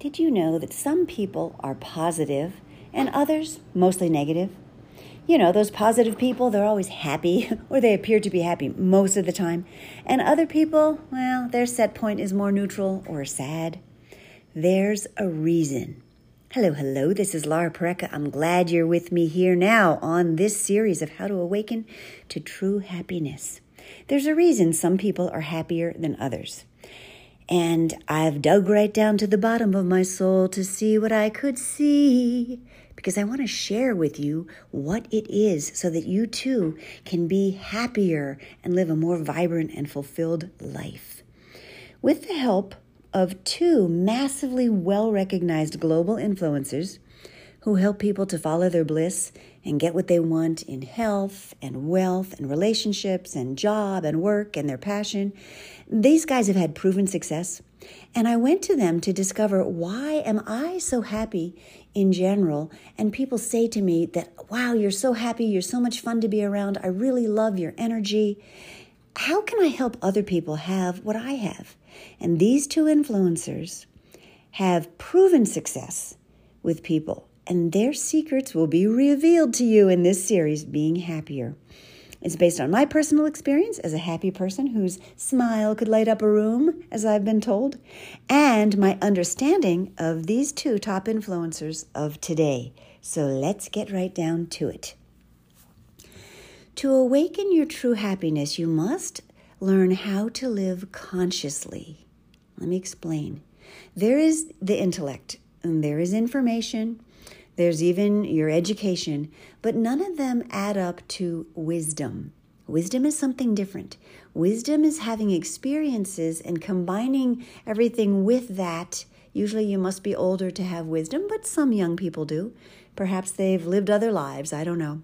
Did you know that some people are positive and others mostly negative? You know, those positive people, they're always happy, or they appear to be happy most of the time. And other people, well, their set point is more neutral or sad. There's a reason. Hello, this is Lara Parecka. I'm glad you're with me here now on this series of How to Awaken to True Happiness. There's a reason some people are happier than others. And I've dug right down to the bottom of my soul to see what I could see, because I want to share with you what it is so that you too can be happier and live a more vibrant and fulfilled life. With the help of two massively well-recognized global influencers who help people to follow their bliss and get what they want in health and wealth and relationships and job and work and their passion. These guys have had proven success. And I went to them to discover, why am I so happy in general? And people say to me that, wow, you're so happy. You're so much fun to be around. I really love your energy. How can I help other people have what I have? And these two influencers have proven success with people. And their secrets will be revealed to you in this series, Being Happier. It's based on my personal experience as a happy person whose smile could light up a room, as I've been told, and my understanding of these two top influencers of today. So let's get right down to it. To awaken your true happiness, you must learn how to live consciously. Let me explain. There is the intellect, and there is information. There's even your education, but none of them add up to wisdom. Wisdom is something different. Wisdom is having experiences and combining everything with that. Usually you must be older to have wisdom, but some young people do. Perhaps they've lived other lives, I don't know.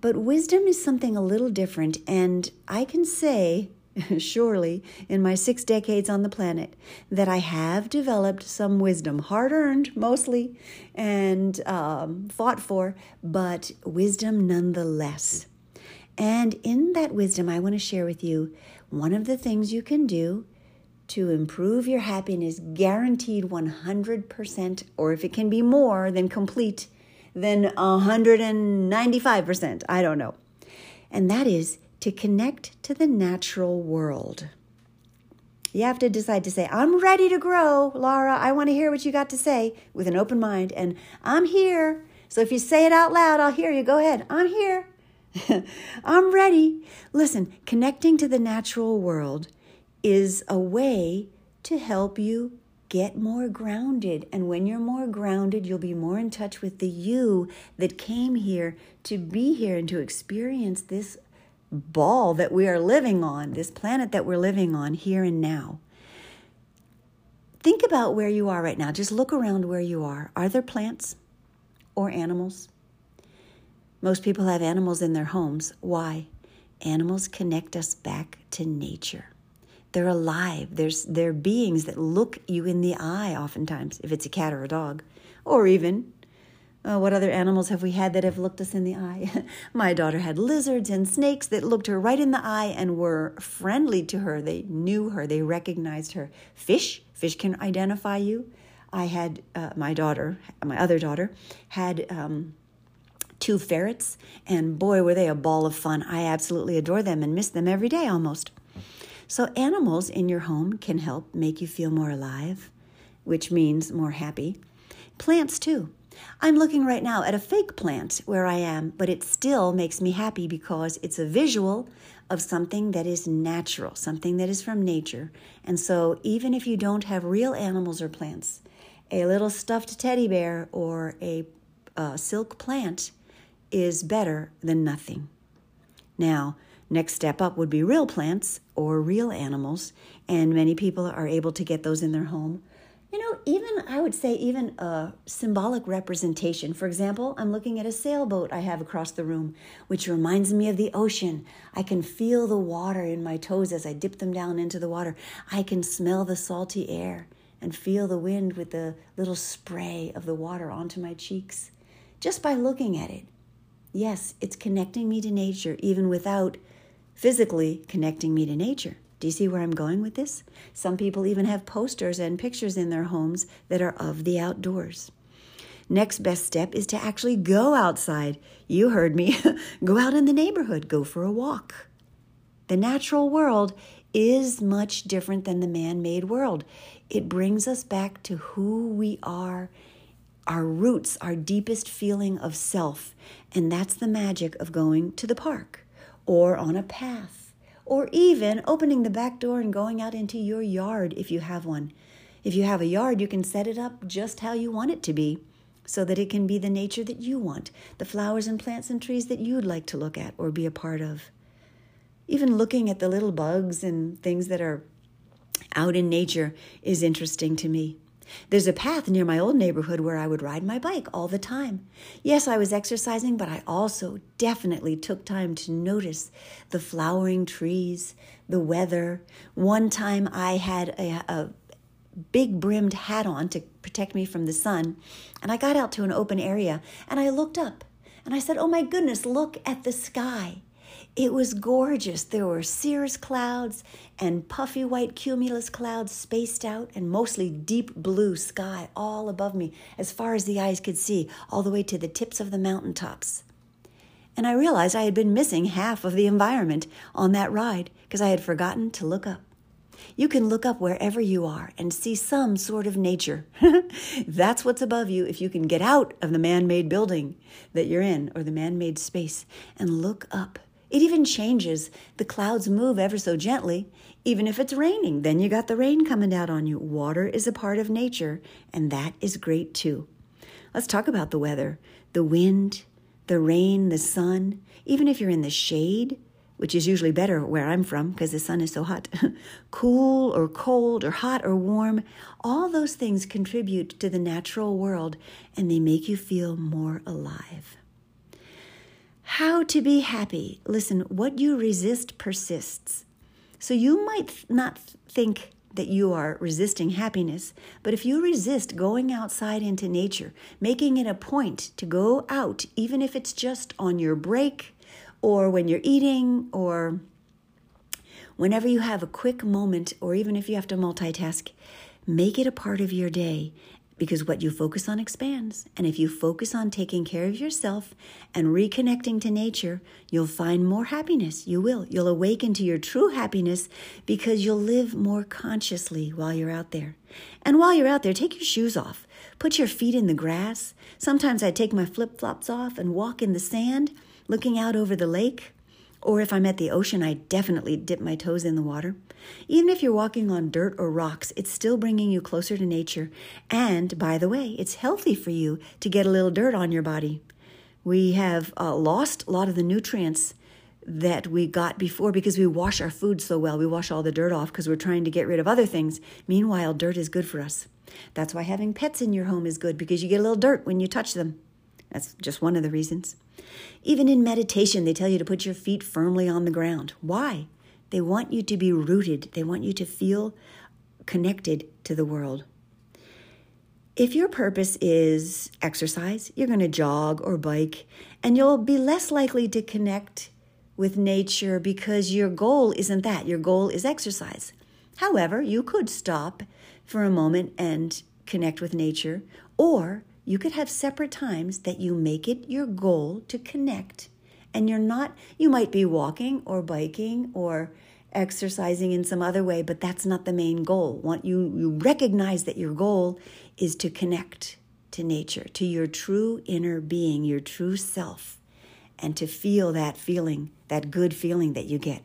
But wisdom is something a little different, and I can say, surely, in my 6 decades on the planet, that I have developed some wisdom, hard-earned mostly, and fought for, but wisdom nonetheless. And in that wisdom, I want to share with you one of the things you can do to improve your happiness, guaranteed 100%, or if it can be more than complete, then 195%, I don't know. And that is to connect to the natural world. You have to decide to say, I'm ready to grow, Lara. I want to hear what you got to say, with an open mind. And I'm here. So if you say it out loud, I'll hear you. Go ahead. I'm here. I'm ready. Listen, connecting to the natural world is a way to help you get more grounded. And when you're more grounded, you'll be more in touch with the you that came here to be here and to experience this ball that we are living on, this planet that we're living on here and now. Think about where you are right now. Just look around where you are. Are there plants or animals? Most people have animals in their homes. Why? Animals connect us back to nature. They're alive. They're beings that look you in the eye oftentimes, if it's a cat or a dog, or even what other animals have we had that have looked us in the eye? My daughter had lizards and snakes that looked her right in the eye and were friendly to her. They knew her. They recognized her. Fish can identify you. I had my other daughter had 2 ferrets, and boy, were they a ball of fun. I absolutely adore them and miss them every day almost. So animals in your home can help make you feel more alive, which means more happy. Plants too. I'm looking right now at a fake plant where I am, but it still makes me happy because it's a visual of something that is natural, something that is from nature. And so even if you don't have real animals or plants, a little stuffed teddy bear or a silk plant is better than nothing. Now, next step up would be real plants or real animals, and many people are able to get those in their home. You know, even a symbolic representation. For example, I'm looking at a sailboat I have across the room, which reminds me of the ocean. I can feel the water in my toes as I dip them down into the water. I can smell the salty air and feel the wind with the little spray of the water onto my cheeks just by looking at it. Yes, it's connecting me to nature, even without physically connecting me to nature. Do you see where I'm going with this? Some people even have posters and pictures in their homes that are of the outdoors. Next best step is to actually go outside. You heard me. Go out in the neighborhood. Go for a walk. The natural world is much different than the man-made world. It brings us back to who we are, our roots, our deepest feeling of self. And that's the magic of going to the park or on a path or even opening the back door and going out into your yard if you have one. If you have a yard, you can set it up just how you want it to be, so that it can be the nature that you want, the flowers and plants and trees that you'd like to look at or be a part of. Even looking at the little bugs and things that are out in nature is interesting to me. There's a path near my old neighborhood where I would ride my bike all the time. Yes, I was exercising, but I also definitely took time to notice the flowering trees, the weather. One time I had a big brimmed hat on to protect me from the sun. And I got out to an open area and I looked up and I said, oh my goodness, look at the sky. It was gorgeous. There were cirrus clouds and puffy white cumulus clouds spaced out and mostly deep blue sky all above me as far as the eyes could see, all the way to the tips of the mountaintops. And I realized I had been missing half of the environment on that ride because I had forgotten to look up. You can look up wherever you are and see some sort of nature. That's what's above you if you can get out of the man-made building that you're in or the man-made space and look up. It even changes. The clouds move ever so gently, even if it's raining. Then you got the rain coming down on you. Water is a part of nature, and that is great too. Let's talk about the weather, the wind, the rain, the sun. Even if you're in the shade, which is usually better where I'm from because the sun is so hot. Cool or cold or hot or warm, all those things contribute to the natural world and they make you feel more alive. How to be happy. Listen, what you resist persists. So you might not think that you are resisting happiness, but if you resist going outside into nature, making it a point to go out, even if it's just on your break, or when you're eating, or whenever you have a quick moment, or even if you have to multitask, make it a part of your day because what you focus on expands. And if you focus on taking care of yourself and reconnecting to nature, you'll find more happiness. You will. You'll awaken to your true happiness because you'll live more consciously while you're out there. And while you're out there, take your shoes off. Put your feet in the grass. Sometimes I take my flip-flops off and walk in the sand, looking out over the lake, or if I'm at the ocean, I definitely dip my toes in the water. Even if you're walking on dirt or rocks, it's still bringing you closer to nature. And by the way, it's healthy for you to get a little dirt on your body. We have lost a lot of the nutrients that we got before because we wash our food so well. We wash all the dirt off because we're trying to get rid of other things. Meanwhile, dirt is good for us. That's why having pets in your home is good because you get a little dirt when you touch them. That's just one of the reasons. Even in meditation, they tell you to put your feet firmly on the ground. Why? They want you to be rooted. They want you to feel connected to the world. If your purpose is exercise, you're going to jog or bike, and you'll be less likely to connect with nature because your goal isn't that. Your goal is exercise. However, you could stop for a moment and connect with nature, or you could have separate times that you make it your goal to connect, and you might be walking or biking or exercising in some other way, but that's not the main goal. You recognize that your goal is to connect to nature, to your true inner being, your true self, and to feel that feeling, that good feeling that you get.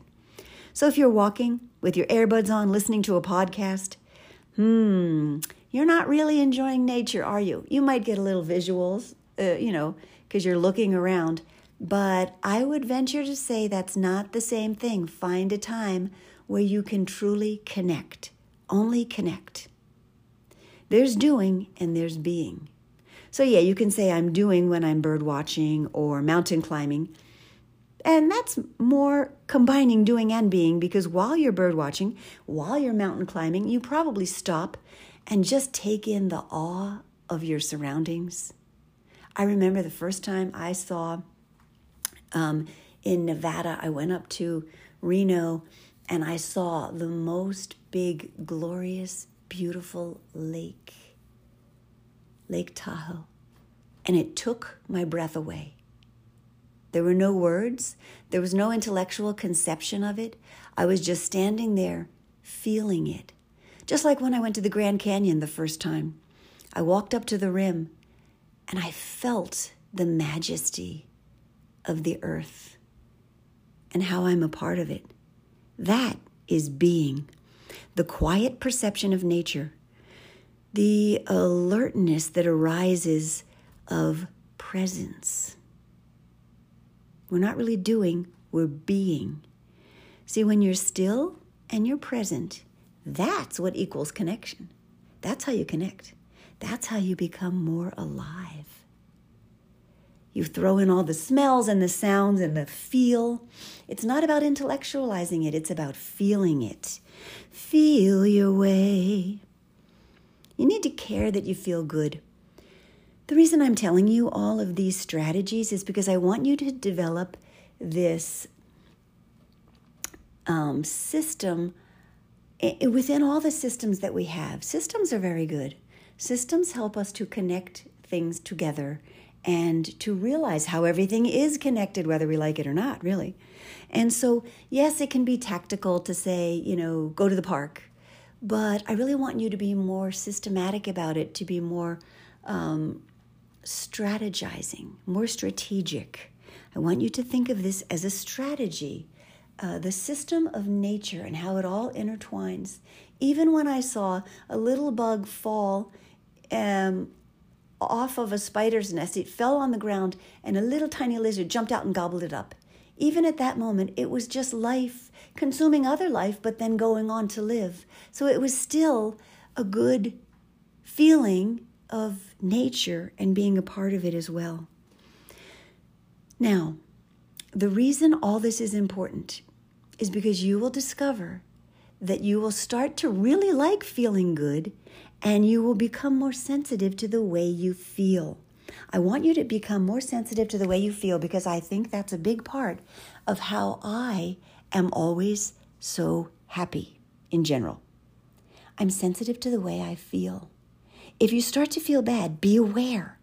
So if you're walking with your earbuds on, listening to a podcast, you're not really enjoying nature, are you? You might get a little visuals, because you're looking around. But I would venture to say that's not the same thing. Find a time where you can truly connect. Only connect. There's doing and there's being. So yeah, you can say I'm doing when I'm bird watching or mountain climbing. And that's more combining doing and being because while you're bird watching, while you're mountain climbing, you probably stop and just take in the awe of your surroundings. I remember the first time I saw in Nevada, I went up to Reno and I saw the most big, glorious, beautiful lake, Lake Tahoe, and it took my breath away. There were no words. There was no intellectual conception of it. I was just standing there, feeling it. Just like when I went to the Grand Canyon the first time. I walked up to the rim, and I felt the majesty of the earth and how I'm a part of it. That is being. The quiet perception of nature. The alertness that arises of presence. We're not really doing, we're being. See, when you're still and you're present, that's what equals connection. That's how you connect. That's how you become more alive. You throw in all the smells and the sounds and the feel. It's not about intellectualizing it. It's about feeling it. Feel your way. You need to care that you feel good. The reason I'm telling you all of these strategies is because I want you to develop this system within all the systems that we have. Systems are very good. Systems help us to connect things together and to realize how everything is connected, whether we like it or not, really. And so, yes, it can be tactical to say, go to the park. But I really want you to be more systematic about it, to be more strategizing, more strategic. I want you to think of this as a strategy, the system of nature and how it all intertwines. Even when I saw a little bug fall off of a spider's nest, it fell on the ground and a little tiny lizard jumped out and gobbled it up. Even at that moment, it was just life consuming other life, but then going on to live. So it was still a good feeling of nature and being a part of it as well. Now, the reason all this is important is because you will discover that you will start to really like feeling good and you will become more sensitive to the way you feel. I want you to become more sensitive to the way you feel because I think that's a big part of how I am always so happy in general. I'm sensitive to the way I feel. If you start to feel bad, be aware.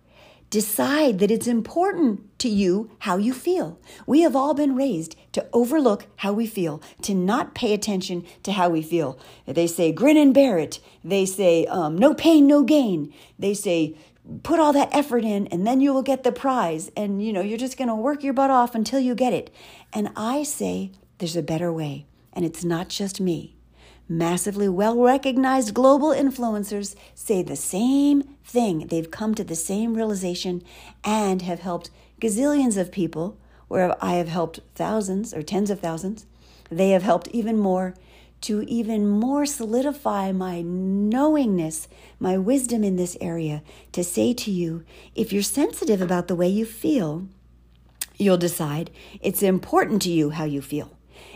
Decide that it's important to you how you feel. We have all been raised to overlook how we feel, to not pay attention to how we feel. They say, grin and bear it. They say, no pain, no gain. They say, put all that effort in and then you will get the prize. And, you're just going to work your butt off until you get it. And I say, there's a better way. And it's not just me. Massively well-recognized global influencers say the same thing. They've come to the same realization and have helped gazillions of people, where I have helped thousands or tens of thousands. They have helped even more to even more solidify my knowingness, my wisdom in this area, to say to you, if you're sensitive about the way you feel, you'll decide it's important to you how you feel.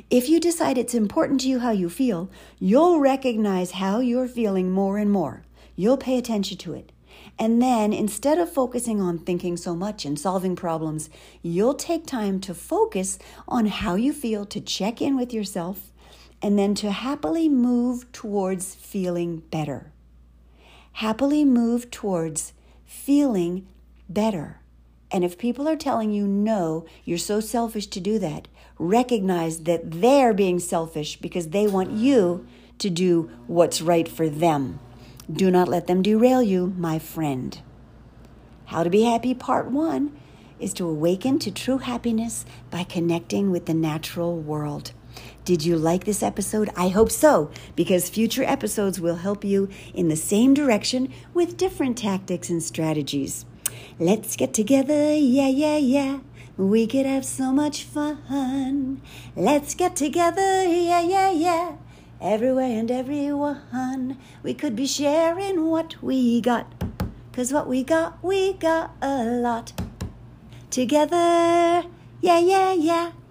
If you decide it's important to you how you feel, you'll recognize how you're feeling more and more. You'll pay attention to it. And then instead of focusing on thinking so much and solving problems, you'll take time to focus on how you feel, to check in with yourself, and then to happily move towards feeling better. Happily move towards feeling better. And if people are telling you, no, you're so selfish to do that, recognize that they're being selfish because they want you to do what's right for them. Do not let them derail you, my friend. How to Be Happy Part 1 is to awaken to true happiness by connecting with the natural world. Did you like this episode? I hope so, because future episodes will help you in the same direction with different tactics and strategies. Let's get together, yeah, yeah, yeah. We could have so much fun. Let's get together, yeah, yeah, yeah. Everywhere and everyone. We could be sharing what we got. 'Cause what we got a lot. Together, yeah, yeah, yeah.